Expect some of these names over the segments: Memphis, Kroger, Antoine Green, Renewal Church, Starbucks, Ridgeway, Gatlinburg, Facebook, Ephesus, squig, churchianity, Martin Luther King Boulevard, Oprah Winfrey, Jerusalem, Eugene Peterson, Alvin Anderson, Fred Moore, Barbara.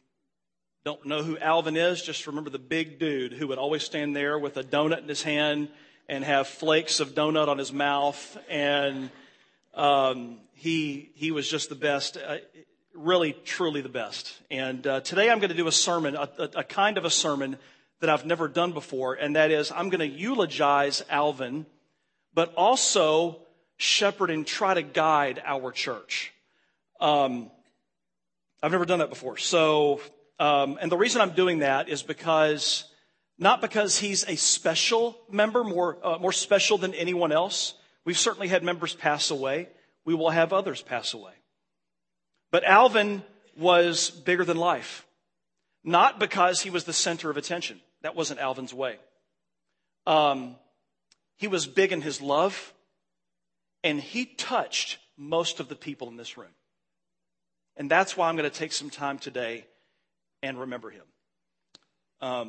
don't know who Alvin is, just remember the big dude who would always stand there with a donut in his hand and have flakes of donut on his mouth. And he was just the best, really, truly the best. And today I'm going to do a sermon, a kind of a sermon that I've never done before, and that is I'm going to eulogize Alvin, but also shepherd and try to guide our church. I've never done that before. So, and the reason I'm doing that is because, not because he's a special member, more special than anyone else. We've certainly had members pass away. We will have others pass away. But Alvin was bigger than life, not because he was the center of attention. That wasn't Alvin's way. He was big in his love, and he touched most of the people in this room. And that's why I'm going to take some time today and remember him. I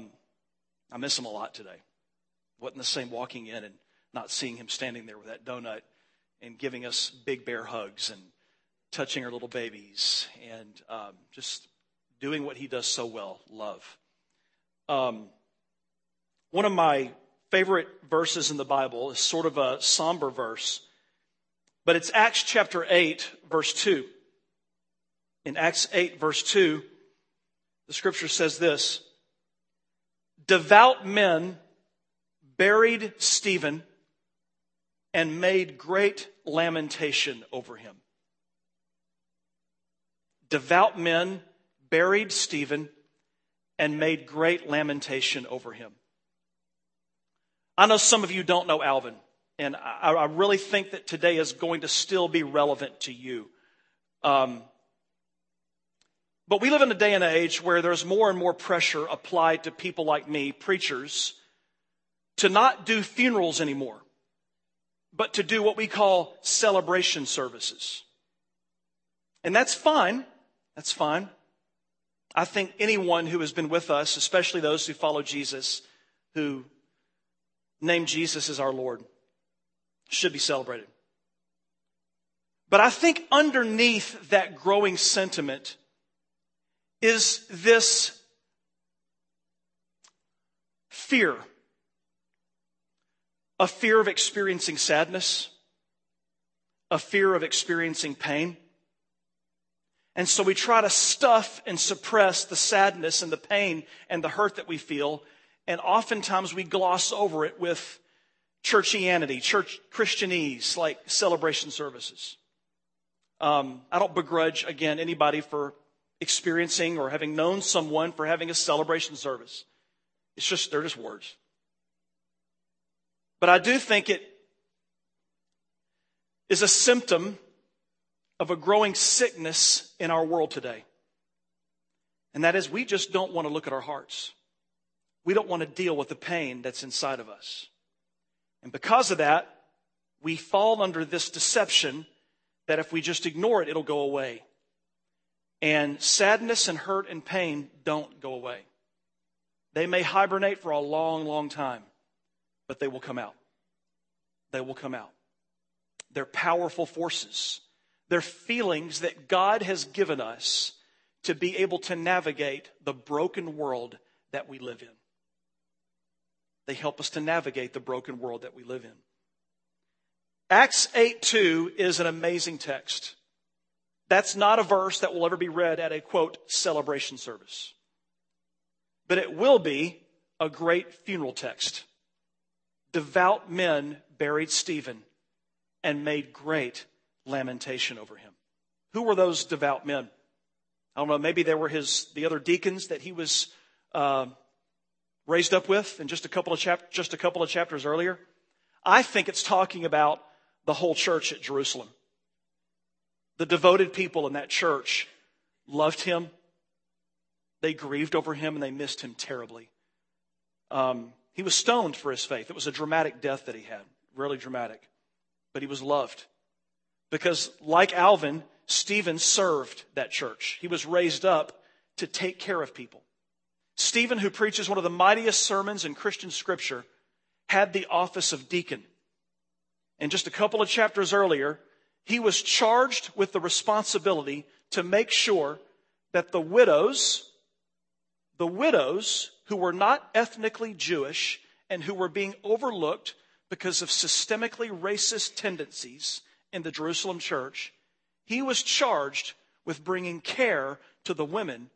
miss him a lot today. Wasn't the same walking in and not seeing him standing there with that donut and giving us big bear hugs and touching our little babies and just doing what he does so well, love. One of my favorite verses in the Bible is sort of a somber verse, but it's Acts chapter 8, verse 2. In Acts 8, verse 2, the scripture says this: devout men buried Stephen and made great lamentation over him. Devout men buried Stephen and made great lamentation over him. I know some of you don't know Alvin, and I really think that today is going to still be relevant to you. But we live in a day and age where there's more and more pressure applied to people like me, preachers, to not do funerals anymore, but to do what we call celebration services. And that's fine. That's fine. I think anyone who has been with us, especially those who follow Jesus, who name Jesus as our Lord, should be celebrated. But I think underneath that growing sentiment is this fear, a fear of experiencing sadness, a fear of experiencing pain. And so we try to stuff and suppress the sadness and the pain and the hurt that we feel, and oftentimes we gloss over it with churchianity, church Christianese, like celebration services. I don't begrudge, again, anybody for experiencing or having known someone for having a celebration service. It's just, they're just words. But I do think it is a symptom of a growing sickness in our world today. And that is, we just don't want to look at our hearts. We don't want to deal with the pain that's inside of us. And because of that, we fall under this deception that if we just ignore it, it'll go away. And sadness and hurt and pain don't go away. They may hibernate for a long, long time, but they will come out. They will come out. They're powerful forces. They're feelings that God has given us to be able to navigate the broken world that we live in. They help us to navigate the broken world that we live in. Acts 8:2 is an amazing text. That's not a verse that will ever be read at a, quote, celebration service. But it will be a great funeral text. Devout men buried Stephen and made great lamentation over him. Who were those devout men? I don't know, maybe they were the other deacons that he was raised up with in just a couple of chapters earlier. I think it's talking about the whole church at Jerusalem. The devoted people in that church loved him. They grieved over him and they missed him terribly. He was stoned for his faith. It was a dramatic death that he had, really dramatic. But he was loved because, like Alvin, Stephen served that church. He was raised up to take care of people. Stephen, who preaches one of the mightiest sermons in Christian scripture, had the office of deacon. And just a couple of chapters earlier, he was charged with the responsibility to make sure that the widows who were not ethnically Jewish and who were being overlooked because of systemically racist tendencies in the Jerusalem church, he was charged with bringing care to the women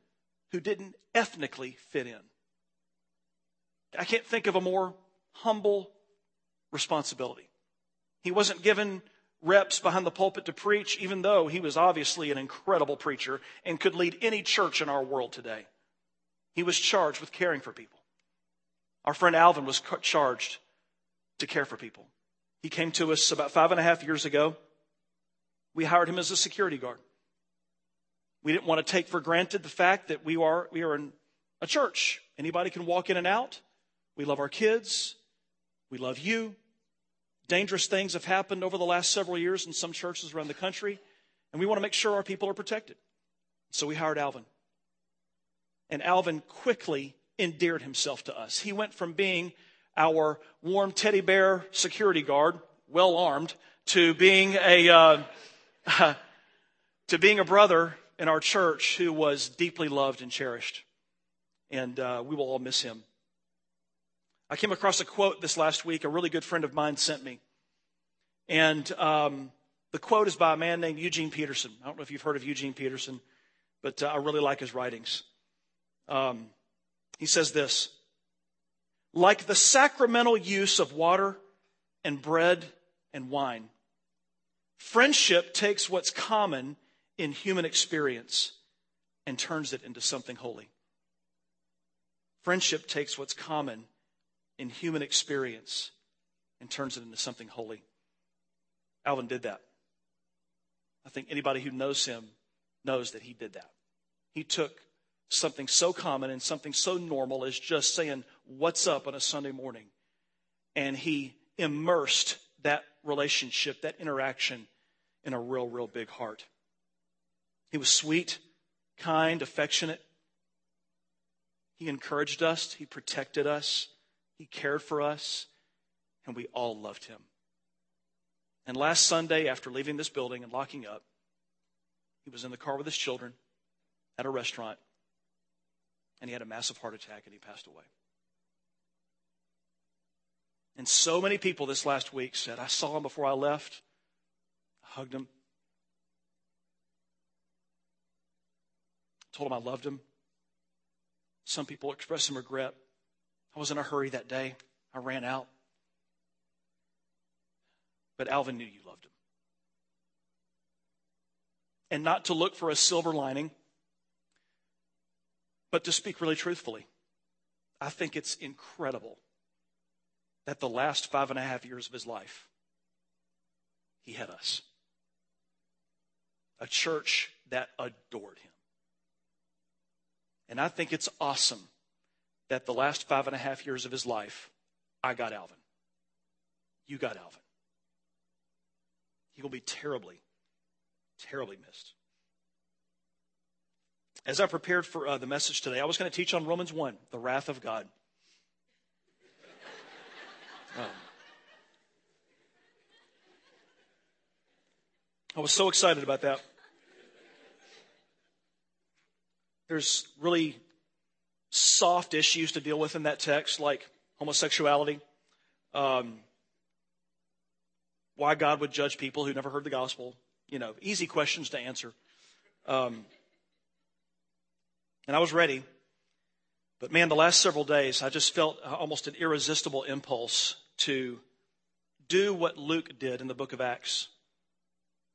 who didn't ethnically fit in. I can't think of a more humble responsibility. He wasn't given reps behind the pulpit to preach, even though he was obviously an incredible preacher and could lead any church in our world today. He was charged with caring for people. Our friend Alvin was charged to care for people. He came to us about 5.5 years ago. We hired him as a security guard. We didn't want to take for granted the fact that we are in a church. Anybody can walk in and out. We love our kids. We love you. Dangerous things have happened over the last several years in some churches around the country, and we want to make sure our people are protected. So we hired Alvin. And Alvin quickly endeared himself to us. He went from being our warm teddy bear security guard, well armed, to being a brother in our church who was deeply loved and cherished. And we will all miss him. I came across a quote this last week a really good friend of mine sent me. And the quote is by a man named Eugene Peterson. I don't know if you've heard of Eugene Peterson, but I really like his writings. He says this: like the sacramental use of water and bread and wine, friendship takes what's common in human experience and turns it into something holy. Friendship takes what's common in human experience and turns it into something holy. Alvin did that. I think anybody who knows him knows that he did that. He took something so common and something so normal as just saying, "What's up?" on a Sunday morning, and he immersed that relationship, that interaction, in a real, real big heart. He was sweet, kind, affectionate. He encouraged us. He protected us. He cared for us. And we all loved him. And last Sunday, after leaving this building and locking up, he was in the car with his children at a restaurant. And he had a massive heart attack and he passed away. And so many people this last week said, "I saw him before I left. I hugged him. Told him I loved him." Some people expressed some regret. "I was in a hurry that day. I ran out." But Alvin knew you loved him. And not to look for a silver lining, but to speak really truthfully, I think it's incredible that the last 5.5 years of his life, he had us. A church that adored him. And I think it's awesome that the last 5.5 years of his life, I got Alvin. You got Alvin. He will be terribly, terribly missed. As I prepared for the message today, I was going to teach on Romans 1, the wrath of God. I was so excited about that. There's really soft issues to deal with in that text, like homosexuality, why God would judge people who never heard the gospel, easy questions to answer. And I was ready. But man, the last several days, I just felt almost an irresistible impulse to do what Luke did in the book of Acts.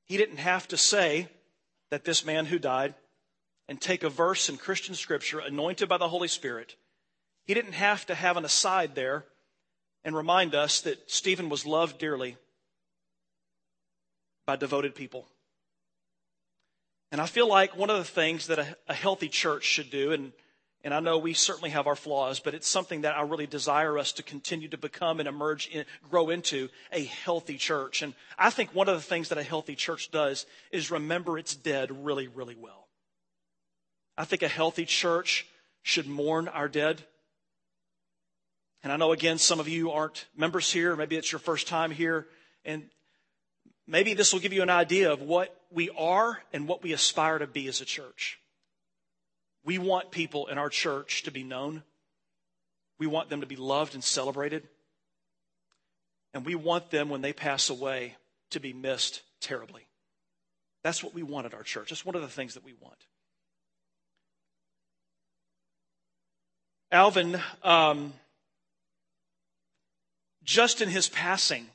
He didn't have to say that this man who died, and take a verse in Christian scripture anointed by the Holy Spirit. He didn't have to have an aside there and remind us that Stephen was loved dearly by devoted people. And I feel like one of the things that a healthy church should do, and I know we certainly have our flaws, but it's something that I really desire us to continue to become and emerge in, grow into a healthy church. And I think one of the things that a healthy church does is remember its dead really, really well. I think a healthy church should mourn our dead. And I know, again, some of you aren't members here. Maybe it's your first time here. And maybe this will give you an idea of what we are and what we aspire to be as a church. We want people in our church to be known. We want them to be loved and celebrated. And we want them, when they pass away, to be missed terribly. That's what we want at our church. That's one of the things that we want. Alvin, just in his passing,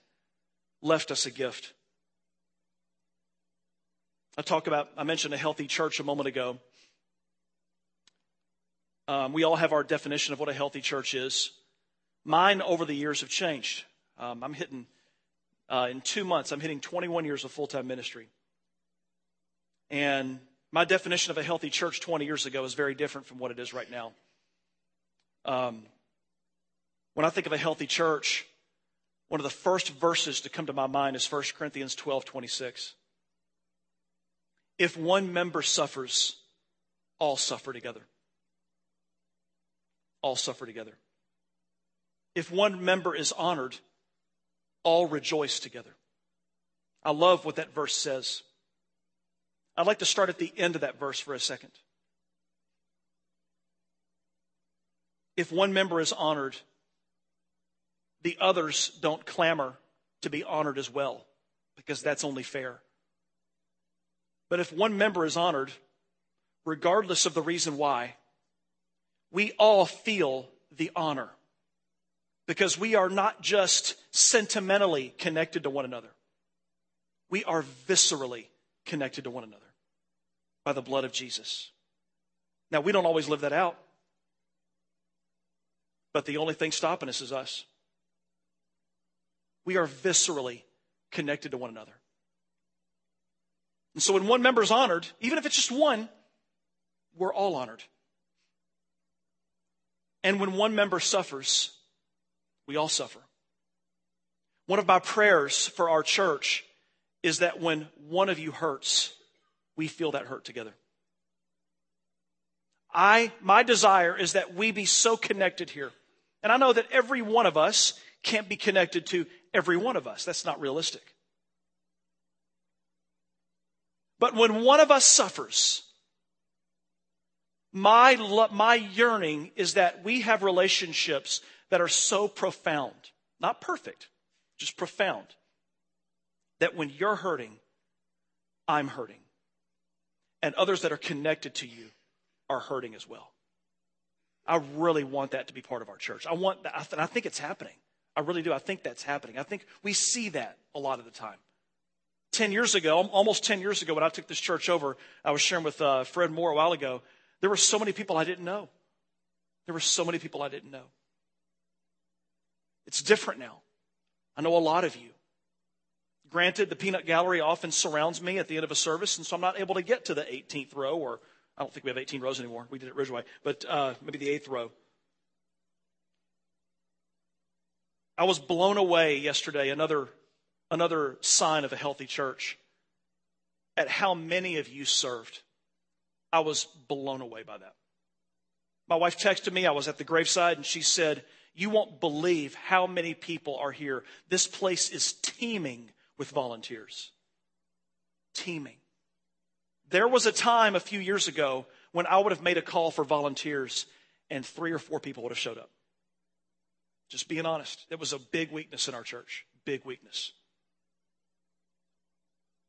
left us a gift. I mentioned a healthy church a moment ago. We all have our definition of what a healthy church is. Mine over the years have changed. In 2 months, I'm hitting 21 years of full-time ministry. And my definition of a healthy church 20 years ago is very different from what it is right now. When I think of a healthy church, one of the first verses to come to my mind is 1 Corinthians 12:26. If one member suffers, all suffer together. All suffer together. If one member is honored, all rejoice together. I love what that verse says. I'd like to start at the end of that verse for a second. If one member is honored, the others don't clamor to be honored as well, because that's only fair. But if one member is honored, regardless of the reason why, we all feel the honor, because we are not just sentimentally connected to one another. We are viscerally connected to one another by the blood of Jesus. Now, we don't always live that out, but the only thing stopping us is us. We are viscerally connected to one another. And so when one member is honored, even if it's just one, we're all honored. And when one member suffers, we all suffer. One of my prayers for our church is that when one of you hurts, we feel that hurt together. My desire is that we be so connected here. And I know that every one of us can't be connected to every one of us. That's not realistic. But when one of us suffers, my yearning is that we have relationships that are so profound, not perfect, just profound, that when you're hurting, I'm hurting. And others that are connected to you are hurting as well. I really want that to be part of our church. I want that. I think it's happening. I really do. I think that's happening. I think we see that a lot of the time. 10 years ago, almost 10 years ago, when I took this church over, I was sharing with Fred Moore a while ago, there were so many people I didn't know. It's different now. I know a lot of you. Granted, the peanut gallery often surrounds me at the end of a service, and so I'm not able to get to the 18th row, or I don't think we have 18 rows anymore. We did it Ridgeway, but maybe the 8th row. I was blown away yesterday, another sign of a healthy church, at how many of you served. I was blown away by that. My wife texted me. I was at the graveside, and she said, "You won't believe how many people are here. This place is teeming with volunteers." teaming. There was a time a few years ago when I would have made a call for volunteers and 3 or 4 people would have showed up. Just being honest. That was a big weakness in our church. Big weakness.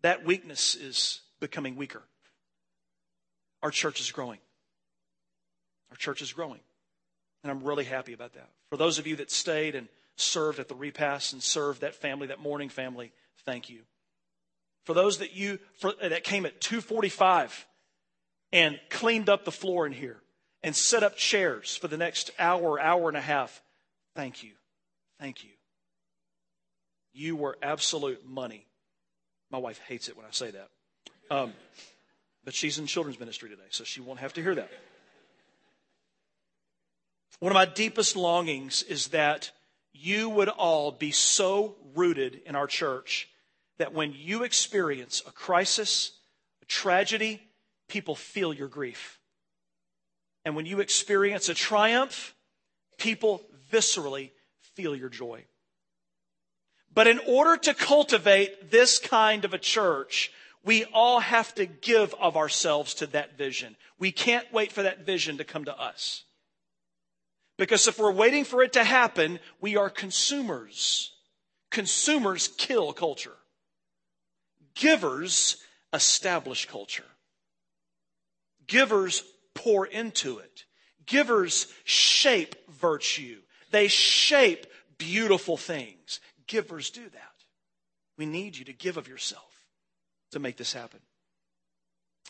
That weakness is becoming weaker. Our church is growing. Our church is growing. And I'm really happy about that. For those of you that stayed and served at the repast and served that family, that morning family, thank you. For those that that came at 2:45 and cleaned up the floor in here and set up chairs for the next hour, hour and a half, thank you. Thank you. You were absolute money. My wife hates it when I say that. But she's in children's ministry today, so she won't have to hear that. One of my deepest longings is that you would all be so rooted in our church that when you experience a crisis, a tragedy, people feel your grief. And when you experience a triumph, people viscerally feel your joy. But in order to cultivate this kind of a church, we all have to give of ourselves to that vision. We can't wait for that vision to come to us. Because if we're waiting for it to happen, we are consumers. Consumers kill culture. Givers establish culture. Givers pour into it. Givers shape virtue. They shape beautiful things. Givers do that. We need you to give of yourself to make this happen.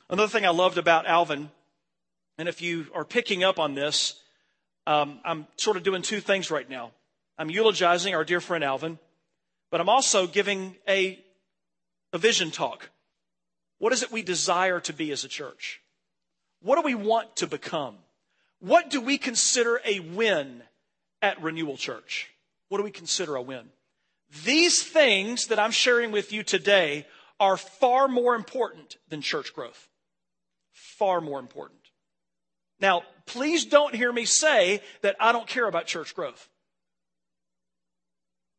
Another thing I loved about Alvin, and if you are picking up on this, I'm sort of doing 2 things right now. I'm eulogizing our dear friend Alvin, but I'm also giving a vision talk. What is it we desire to be as a church? What do we want to become? What do we consider a win at Renewal Church? What do we consider a win? These things that I'm sharing with you today are far more important than church growth. Far more important. Now, please don't hear me say that I don't care about church growth.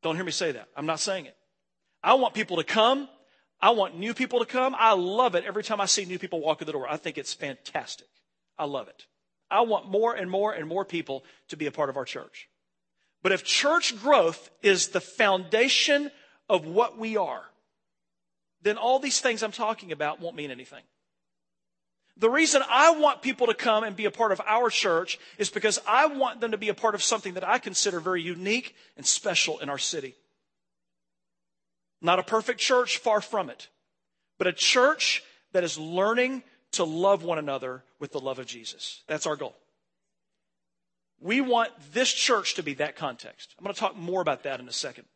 Don't hear me say that. I'm not saying it. I want people to come. I want new people to come. I love it every time I see new people walk in the door. I think it's fantastic. I love it. I want more and more and more people to be a part of our church. But if church growth is the foundation of what we are, then all these things I'm talking about won't mean anything. The reason I want people to come and be a part of our church is because I want them to be a part of something that I consider very unique and special in our city. Not a perfect church, far from it, but a church that is learning to love one another with the love of Jesus. That's our goal. We want this church to be that context. I'm going to talk more about that in a second.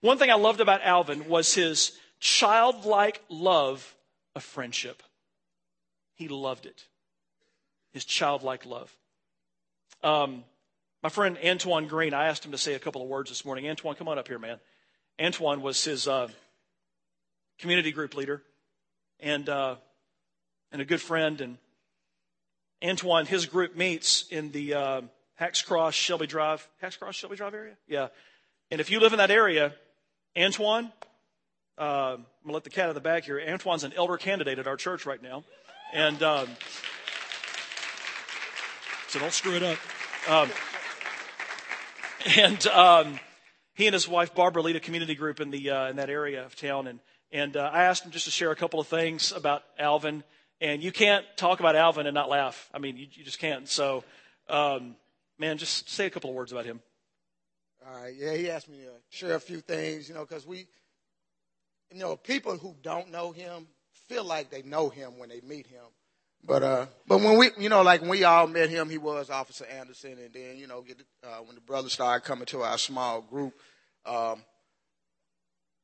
One thing I loved about Alvin was his childlike love of friendship. He loved it, his childlike love. My friend Antoine Green, I asked him to say a couple of words this morning. Antoine, come on up here, man. Antoine was his community group leader and a good friend. And Antoine, his group meets in the Hacks Cross Shelby Drive area? Yeah. And if you live in that area, Antoine, I'm going to let the cat out of the bag here. Antoine's an elder candidate at our church right now. And so don't screw it up. He and his wife, Barbara, lead a community group in that area of town. And I asked him just to share a couple of things about Alvin. And you can't talk about Alvin and not laugh. I mean, you just can't. So, man, just say a couple of words about him. All right. Yeah, he asked me to share a few things, because people who don't know him feel like they know him when they meet him. But when we, like when we all met him, he was Officer Anderson. And then, when the brothers started coming to our small group,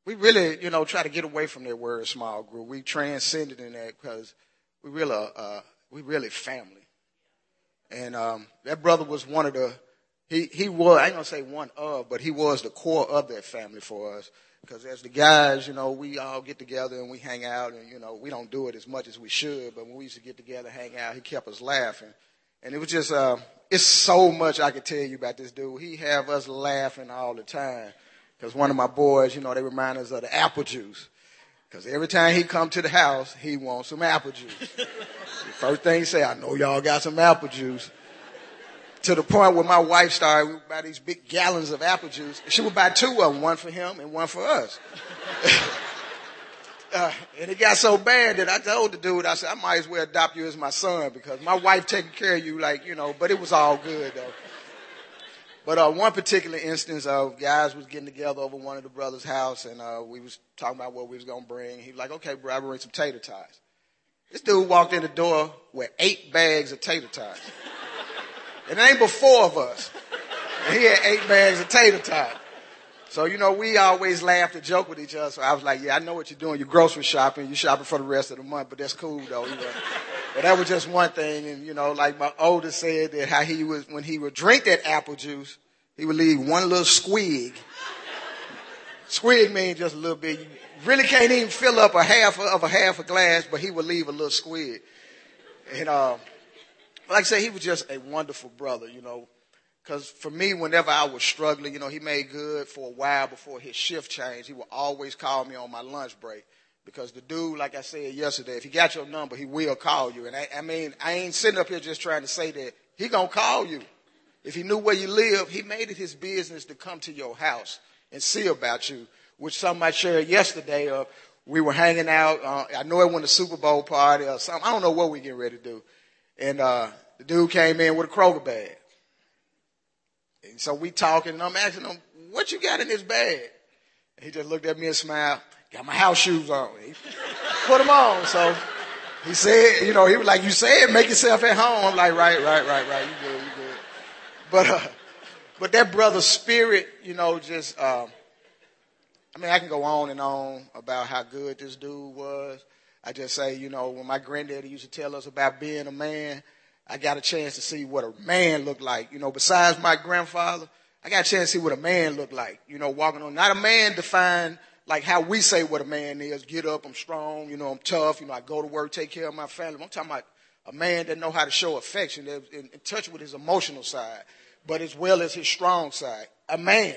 we really, try to get away from that word small group. We transcended in that because we really family. And that brother was one of the, I ain't going to say one of, but he was the core of that family for us. Because as the guys, we all get together and we hang out and, we don't do it as much as we should. But when we used to get together, hang out, he kept us laughing. And it was just, it's so much I could tell you about this dude. He have us laughing all the time. Because one of my boys, they remind us of the apple juice. Because every time he come to the house, he wants some apple juice. The first thing he say, I know y'all got some apple juice. To the point where my wife started, we would buy these big gallons of apple juice. She would buy two of them, one for him and one for us. And it got so bad that I told the dude, I said, I might as well adopt you as my son because my wife taking care of you, like, you know, but it was all good, though. But one particular instance of guys was getting together over one of the brothers' house, and we was talking about what we was going to bring. He was like, okay, bro, I bring some tater tots. This dude walked in the door with 8 bags of tater tots. And it ain't but 4 of us. And he had 8 bags of tater tots. So, you know, we always laughed and joked with each other. So I was like, yeah, I know what you're doing. You're grocery shopping. You're shopping for the rest of the month, but that's cool, though. You know? But that was just one thing. And, you know, like my oldest said that how he was, when he would drink that apple juice, he would leave one little squig. Squig means just a little bit. You really can't even fill up a half a glass, but he would leave a little squig. And like I said, he was just a wonderful brother, you know. Because for me, whenever I was struggling, you know, he made good for a while before his shift changed. He would always call me on my lunch break because the dude, like I said yesterday, if he got your number, he will call you. And I mean, I ain't sitting up here just trying to say that. He going to call you. If he knew where you live, he made it his business to come to your house and see about you, which somebody shared yesterday. We were hanging out. I know it went to Super Bowl party or something. I don't know what we getting ready to do. And the dude came in with a Kroger bag. And so we talking, and I'm asking him, what you got in this bag? And he just looked at me and smiled, got my house shoes on. He put them on. So he said, you know, he was like, you said make yourself at home. I'm like, right, you good. But that brother's spirit, you know, just, I mean, I can go on and on about how good this dude was. I just say, you know, when my granddaddy used to tell us about being a man, I got a chance to see what a man looked like. You know, besides my grandfather, I got a chance to see what a man looked like. You know, walking on, not a man defined like how we say what a man is. Get up, I'm strong, you know, I'm tough, you know, I go to work, take care of my family. I'm talking about a man that know how to show affection, that's in touch with his emotional side, but as well as his strong side. A man,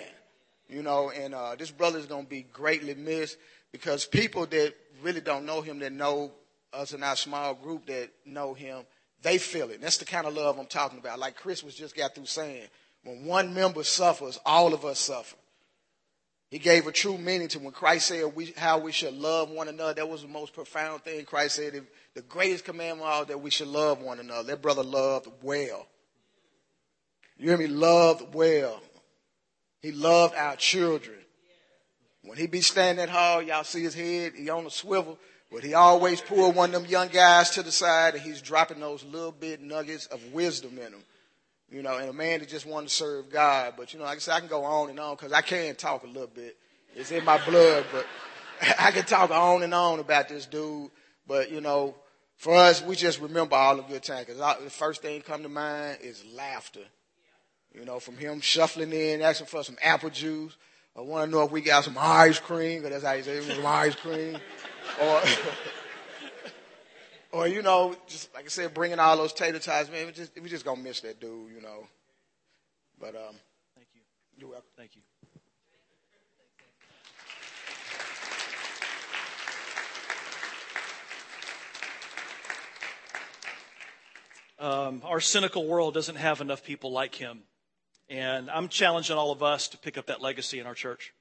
you know, and this brother's going to be greatly missed because people that really don't know him, that know us in our small group that know him, they feel it. That's the kind of love I'm talking about. Like Chris was just got through saying, when one member suffers, all of us suffer. He gave a true meaning to when Christ said how we should love one another. That was the most profound thing Christ said. The greatest commandment all that we should love one another. That brother loved well. You hear me? Loved well. He loved our children. When he be standing at hall, y'all see his head, he on a swivel. But he always pulled one of them young guys to the side, and he's dropping those little bit nuggets of wisdom in them. You know, and a man that just wanted to serve God. But, you know, like I said, I can go on and on because I can talk a little bit. It's in my blood, but I can talk on and on about this dude. But, you know, for us, we just remember all the good times because the first thing come to mind is laughter. You know, from him shuffling in, asking for some apple juice. I want to know if we got some ice cream because that's how he said it, some ice cream. Or you know, just like I said, bringing all those tater tots, man, we just gonna miss that dude, you know. But thank you. You're welcome. Thank you. Our cynical world doesn't have enough people like him, and I'm challenging all of us to pick up that legacy in our church.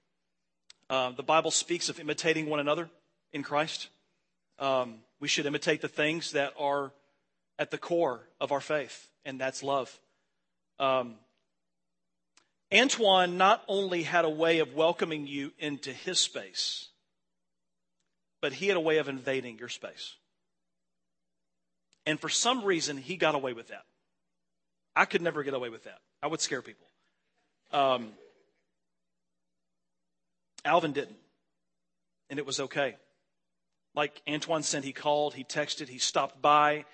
The Bible speaks of imitating one another in Christ. We should imitate the things that are at the core of our faith, and that's love. Antoine not only had a way of welcoming you into his space, but he had a way of invading your space. And for some reason, he got away with that. I could never get away with that. I would scare people. Alvin didn't, and it was okay. Like Antoine said, he called, he texted, he stopped by.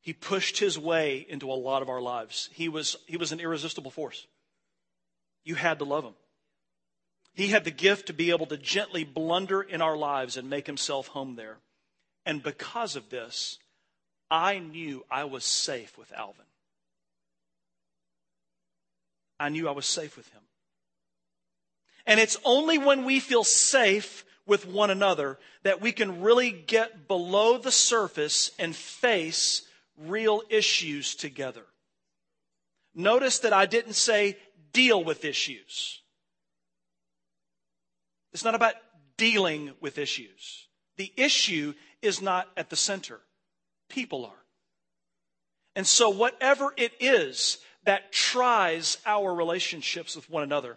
He pushed his way into a lot of our lives. He was an irresistible force. You had to love him. He had the gift to be able to gently blunder in our lives and make himself home there. And because of this, I knew I was safe with Alvin. I knew I was safe with him. And it's only when we feel safe with one another that we can really get below the surface and face real issues together. Notice that I didn't say deal with issues. It's not about dealing with issues. The issue is not at the center. People are. And so whatever it is that tries our relationships with one another,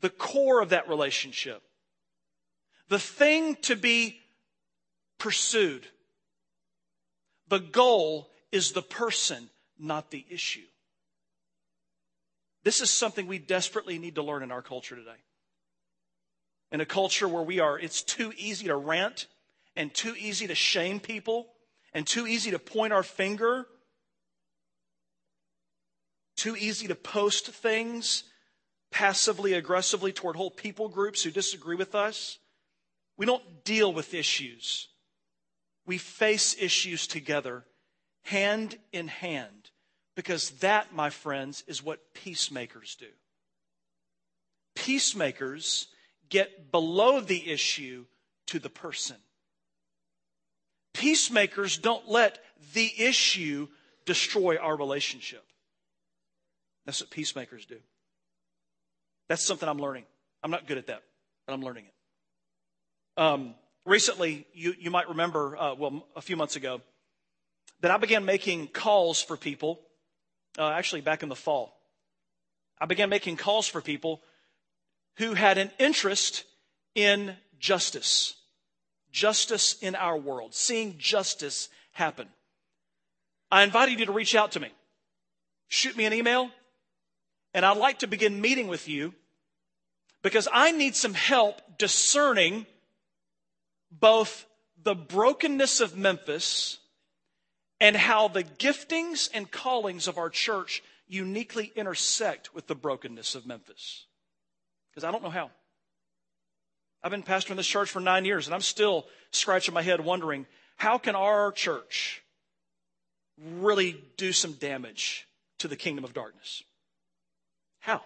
the core of that relationship, the thing to be pursued, the goal is the person, not the issue. This is something we desperately need to learn in our culture today. In a culture where it's too easy to rant and too easy to shame people and too easy to point our finger, too easy to post things passively, aggressively toward whole people groups who disagree with us. We don't deal with issues. We face issues together, hand in hand, because that, my friends, is what peacemakers do. Peacemakers get below the issue to the person. Peacemakers don't let the issue destroy our relationship. That's what peacemakers do. That's something I'm learning. I'm not good at that, but I'm learning it. Recently, you might remember, a few months ago, that I began making calls for people, actually back in the fall. I began making calls for people who had an interest in justice. Justice in our world. Seeing justice happen. I invited you to reach out to me. Shoot me an email. And I'd like to begin meeting with you because I need some help discerning both the brokenness of Memphis and how the giftings and callings of our church uniquely intersect with the brokenness of Memphis. Because I don't know how. I've been pastoring this church for 9 years, and I'm still scratching my head wondering, how can our church really do some damage to the kingdom of darkness? How?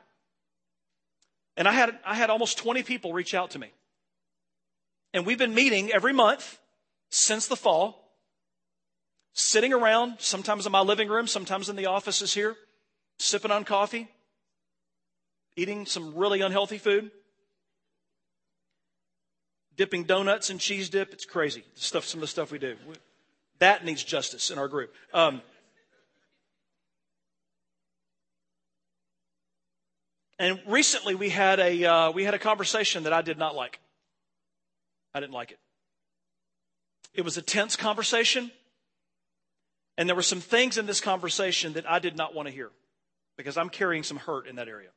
And I had almost 20 people reach out to me. And we've been meeting every month since the fall, sitting around, sometimes in my living room, sometimes in the offices here, sipping on coffee, eating some really unhealthy food, dipping donuts in cheese dip. It's crazy, some of the stuff we do. That needs justice in our group. And recently we had a conversation that I did not like. I didn't like it. It was a tense conversation. And there were some things in this conversation that I did not want to hear because I'm carrying some hurt in that area.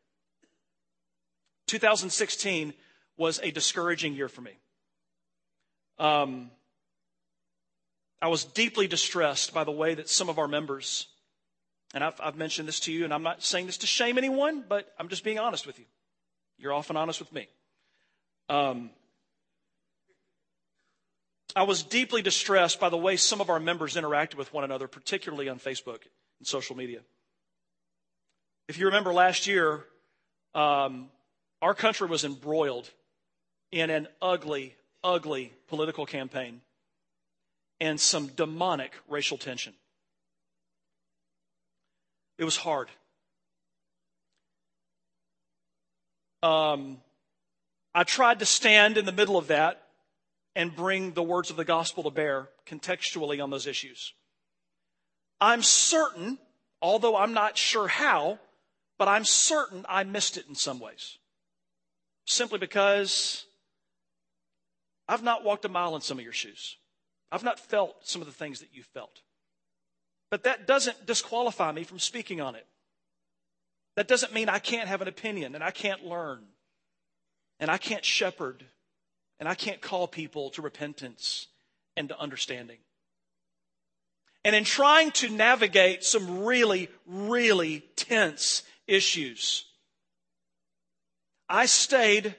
2016 was a discouraging year for me. I was deeply distressed by the way that some of our members, and I've mentioned this to you, and I'm not saying this to shame anyone, but I'm just being honest with you. You're often honest with me. I was deeply distressed by the way some of our members interacted with one another, particularly on Facebook and social media. If you remember last year, our country was embroiled in an ugly, ugly political campaign and some demonic racial tension. It was hard. I tried to stand in the middle of that and bring the words of the gospel to bear contextually on those issues. I'm certain, although I'm not sure how, but I'm certain I missed it in some ways. Simply because I've not walked a mile in some of your shoes. I've not felt some of the things that you felt. But that doesn't disqualify me from speaking on it. That doesn't mean I can't have an opinion and I can't learn and I can't shepherd and I can't call people to repentance and to understanding. And in trying to navigate some really, really tense issues, I stayed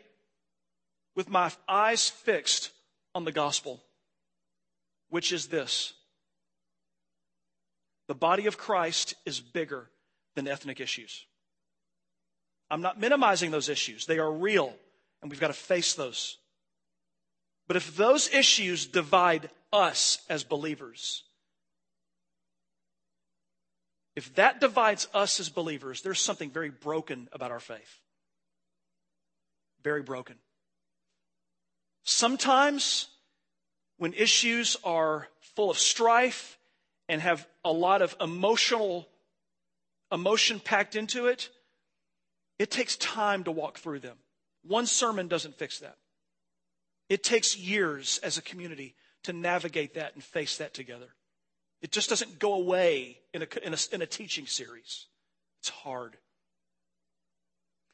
with my eyes fixed on the gospel, which is this. The body of Christ is bigger than ethnic issues. I'm not minimizing those issues. They are real, and we've got to face those. But if those issues divide us as believers, if that divides us as believers, there's something very broken about our faith. Very broken. Sometimes when issues are full of strife and have a lot of emotion packed into it, it takes time to walk through them. One sermon doesn't fix that. It takes years as a community to navigate that and face that together. It just doesn't go away in a teaching series. It's hard.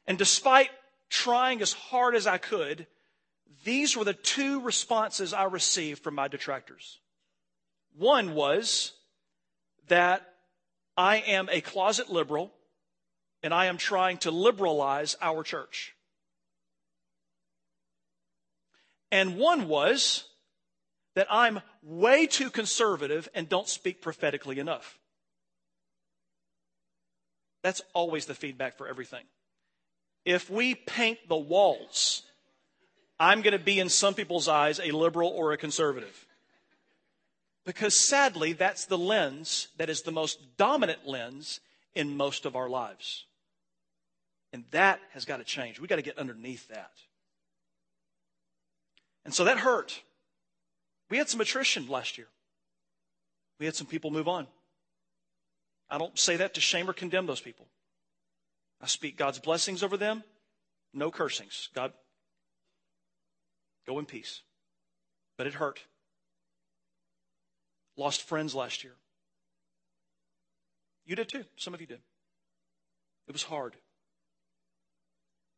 And despite trying as hard as I could, these were the two responses I received from my detractors. One was that I am a closet liberal, and I am trying to liberalize our church. And one was that I'm way too conservative and don't speak prophetically enough. That's always the feedback for everything. If we paint the walls, I'm going to be, in some people's eyes, a liberal or a conservative. Because sadly, that's the lens that is the most dominant lens in most of our lives. And that has got to change. We've got to get underneath that. And so that hurt. We had some attrition last year. We had some people move on. I don't say that to shame or condemn those people. I speak God's blessings over them. No cursings. God, go in peace. But it hurt. Lost friends last year. You did too. Some of you did. It was hard.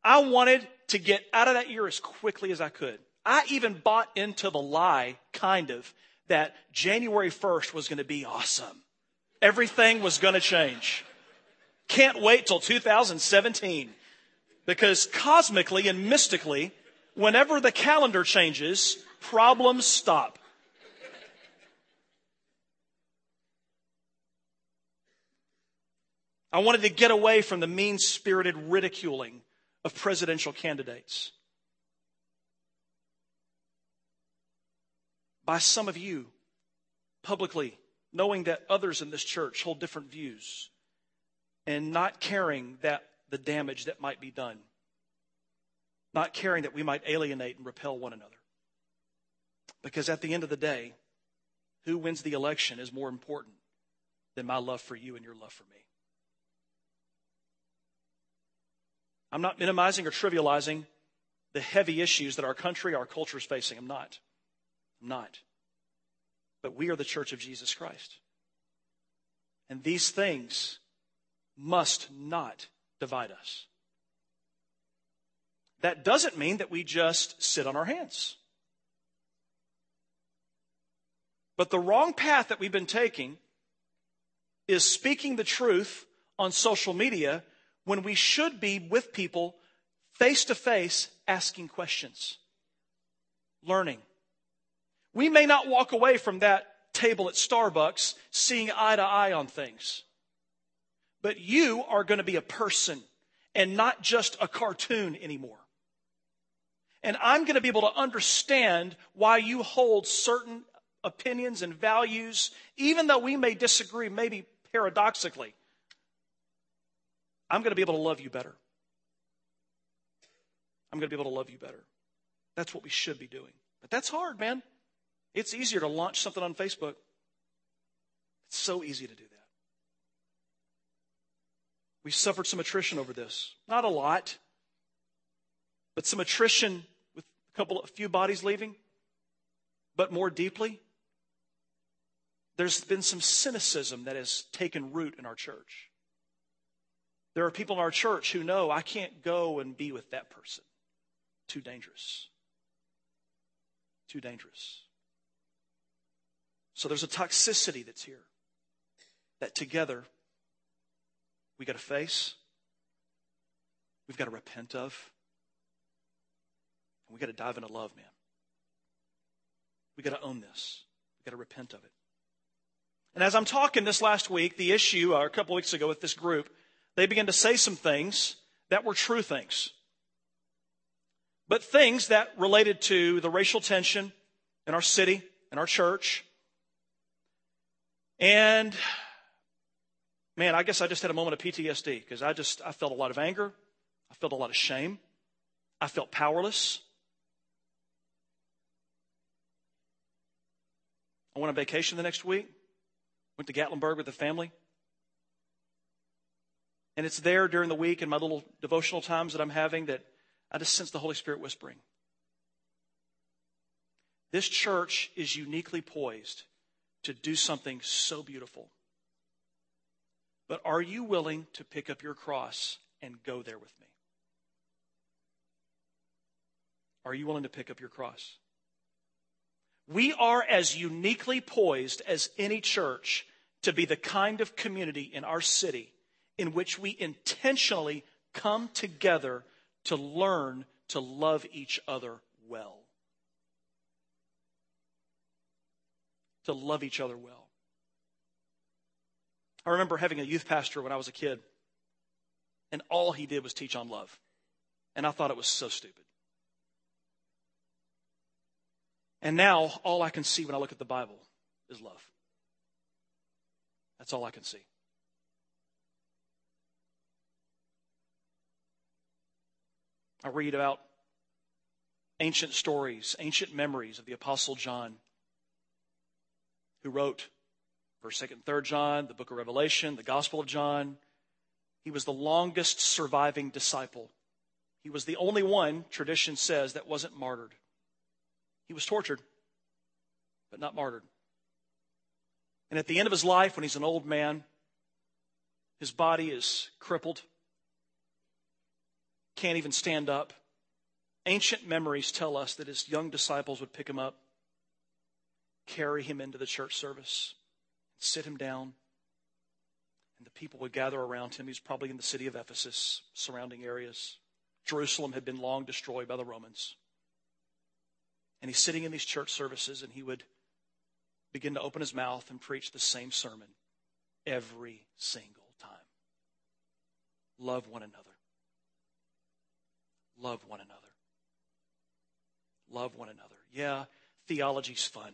I wanted to get out of that year as quickly as I could. I even bought into the lie, kind of, that January 1st was going to be awesome. Everything was going to change. Can't wait till 2017. Because cosmically and mystically, whenever the calendar changes, problems stop. I wanted to get away from the mean-spirited ridiculing of presidential candidates. By some of you, publicly, knowing that others in this church hold different views and not caring that the damage that might be done, not caring that we might alienate and repel one another. Because at the end of the day, who wins the election is more important than my love for you and your love for me. I'm not minimizing or trivializing the heavy issues that our country, our culture is facing. I'm not. But we are the church of Jesus Christ. And these things must not divide us. That doesn't mean that we just sit on our hands. But the wrong path that we've been taking is speaking the truth on social media when we should be with people face-to-face asking questions, learning. We may not walk away from that table at Starbucks seeing eye to eye on things. But you are going to be a person and not just a cartoon anymore. And I'm going to be able to understand why you hold certain opinions and values, even though we may disagree, maybe paradoxically. I'm going to be able to love you better. I'm going to be able to love you better. That's what we should be doing. But that's hard, man. It's easier to launch something on Facebook. It's so easy to do that. We suffered some attrition over this. Not a lot, but some attrition with a few bodies leaving. But more deeply, there's been some cynicism that has taken root in our church. There are people in our church who know I can't go and be with that person. Too dangerous. Too dangerous. So there's a toxicity that's here that together we got to face, we've got to repent of, and we got to dive into love, man. We got to own this. We got to repent of it. And as I'm talking this last week, the issue, or a couple weeks ago with this group, they began to say some things that were true things, but things that related to the racial tension in our city, in our church. And, man, I guess I just had a moment of PTSD because I felt a lot of anger. I felt a lot of shame. I felt powerless. I went on vacation the next week. Went to Gatlinburg with the family. And it's there during the week in my little devotional times that I'm having that I just sense the Holy Spirit whispering. This church is uniquely poised to do something so beautiful. But are you willing to pick up your cross and go there with me? Are you willing to pick up your cross? We are as uniquely poised as any church to be the kind of community in our city in which we intentionally come together to learn to love each other well. To love each other well. I remember having a youth pastor when I was a kid, and all he did was teach on love. And I thought it was so stupid. And now, all I can see when I look at the Bible is love. That's all I can see. I read about ancient stories, ancient memories of the Apostle John, who wrote 1st, 2nd, and 3rd John, the book of Revelation, the Gospel of John. He was the longest surviving disciple. He was the only one, tradition says, that wasn't martyred. He was tortured, but not martyred. And at the end of his life, when he's an old man, his body is crippled, can't even stand up. Ancient memories tell us that his young disciples would pick him up, carry him into the church service, sit him down, and the people would gather around him. He's probably in the city of Ephesus, surrounding areas. Jerusalem had been long destroyed by the Romans. And he's sitting in these church services, and he would begin to open his mouth and preach the same sermon every single time. Love one another. Love one another. Love one another. Yeah, theology's fun.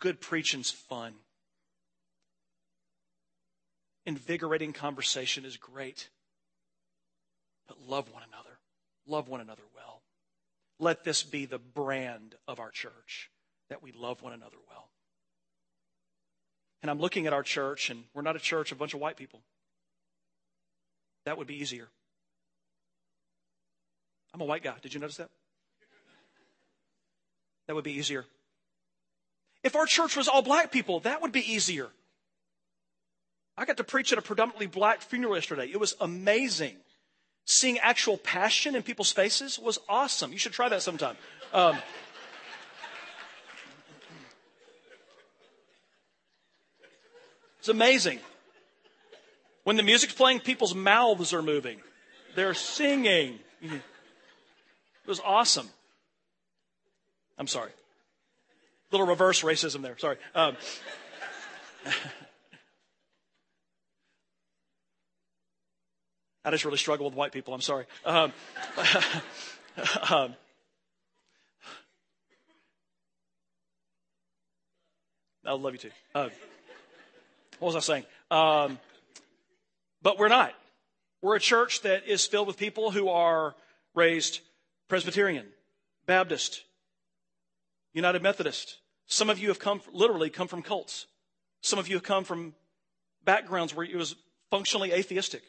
Good preaching's fun. Invigorating conversation is great. But love one another. Love one another well. Let this be the brand of our church, that we love one another well. And I'm looking at our church, and we're not a church of a bunch of white people. That would be easier. I'm a white guy. Did you notice that? That would be easier. If our church was all black people, that would be easier. I got to preach at a predominantly black funeral yesterday. It was amazing. Seeing actual passion in people's faces was awesome. You should try that sometime. It's amazing. When the music's playing, people's mouths are moving. They're singing. It was awesome. I'm sorry. Little reverse racism there. Sorry. I just really struggle with white people. I'm sorry. I love you too. What was I saying? But we're not. We're a church that is filled with people who are raised Presbyterian, Baptist, United Methodist. Some of you have literally come from cults. Some of you have come from backgrounds where it was functionally atheistic.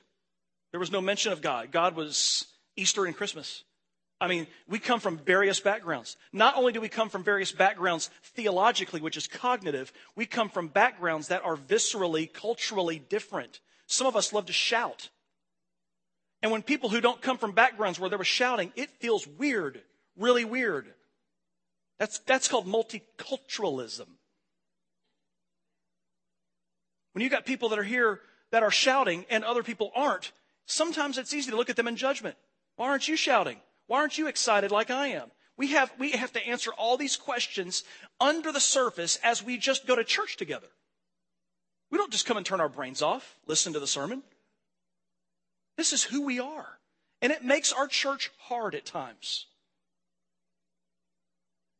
There was no mention of God. God was Easter and Christmas. I mean, we come from various backgrounds. Not only do we come from various backgrounds theologically, which is cognitive, we come from backgrounds that are viscerally, culturally different. Some of us love to shout. And when people who don't come from backgrounds where there was shouting, it feels weird, really weird. That's called multiculturalism. When you got people that are here that are shouting and other people aren't, sometimes it's easy to look at them in judgment. Why aren't you shouting? Why aren't you excited like I am? We have to answer all these questions under the surface as we just go to church together. We don't just come and turn our brains off, listen to the sermon. This is who we are. And it makes our church hard at times.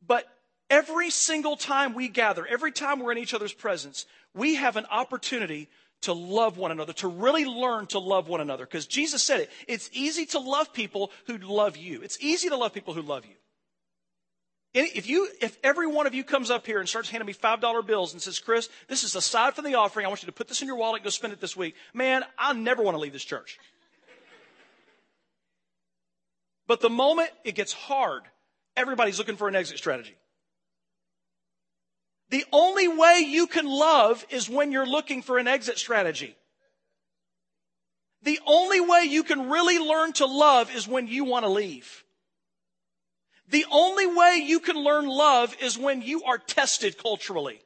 But every single time we gather, every time we're in each other's presence, we have an opportunity to love one another, to really learn to love one another. Because Jesus said it, it's easy to love people who love you. It's easy to love people who love you. If every one of you comes up here and starts handing me $5 bills and says, Chris, this is aside from the offering. I want you to put this in your wallet and go spend it this week. Man, I never want to leave this church. But the moment it gets hard, everybody's looking for an exit strategy. The only way you can love is when you're looking for an exit strategy. The only way you can really learn to love is when you want to leave. The only way you can learn love is when you are tested culturally.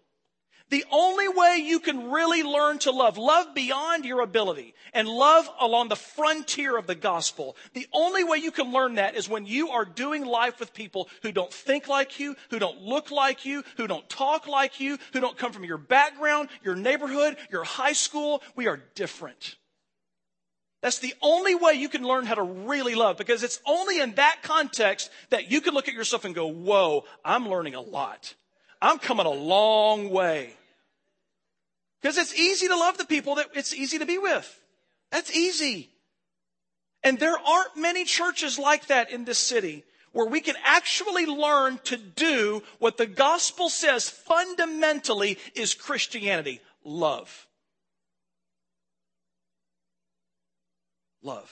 The only way you can really learn to love beyond your ability, and love along the frontier of the gospel. The only way you can learn that is when you are doing life with people who don't think like you, who don't look like you, who don't talk like you, who don't come from your background, your neighborhood, your high school. We are different. That's the only way you can learn how to really love, because it's only in that context that you can look at yourself and go, whoa, I'm learning a lot. I'm coming a long way. Because it's easy to love the people that it's easy to be with. That's easy. And there aren't many churches like that in this city where we can actually learn to do what the gospel says fundamentally is Christianity: love. Love.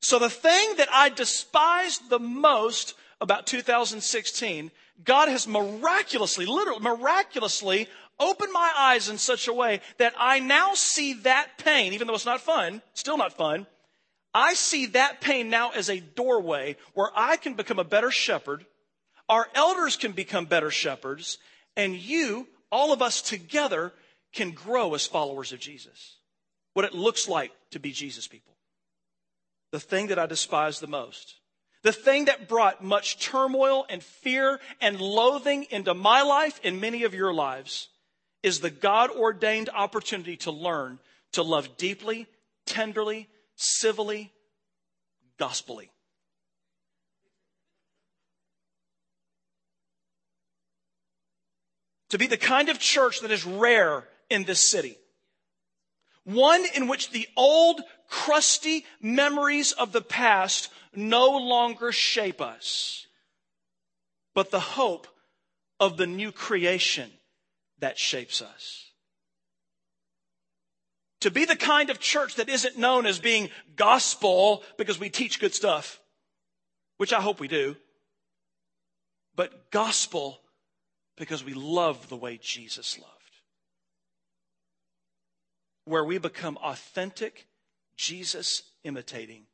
So the thing that I despised the most about 2016, God has miraculously, literally miraculously, opened my eyes in such a way that I now see that pain, even though it's not fun, still not fun. I see that pain now as a doorway where I can become a better shepherd. Our elders can become better shepherds. And you, all of us together, can grow as followers of Jesus. What it looks like to be Jesus people. The thing that I despise the most, the thing that brought much turmoil and fear and loathing into my life and many of your lives, is the God-ordained opportunity to learn to love deeply, tenderly, civilly, gospelly. To be the kind of church that is rare in this city. One in which the old, crusty memories of the past no longer shape us, but the hope of the new creation that shapes us. To be the kind of church that isn't known as being gospel because we teach good stuff, which I hope we do, but gospel because we love the way Jesus loved. Where we become authentic, Jesus-imitating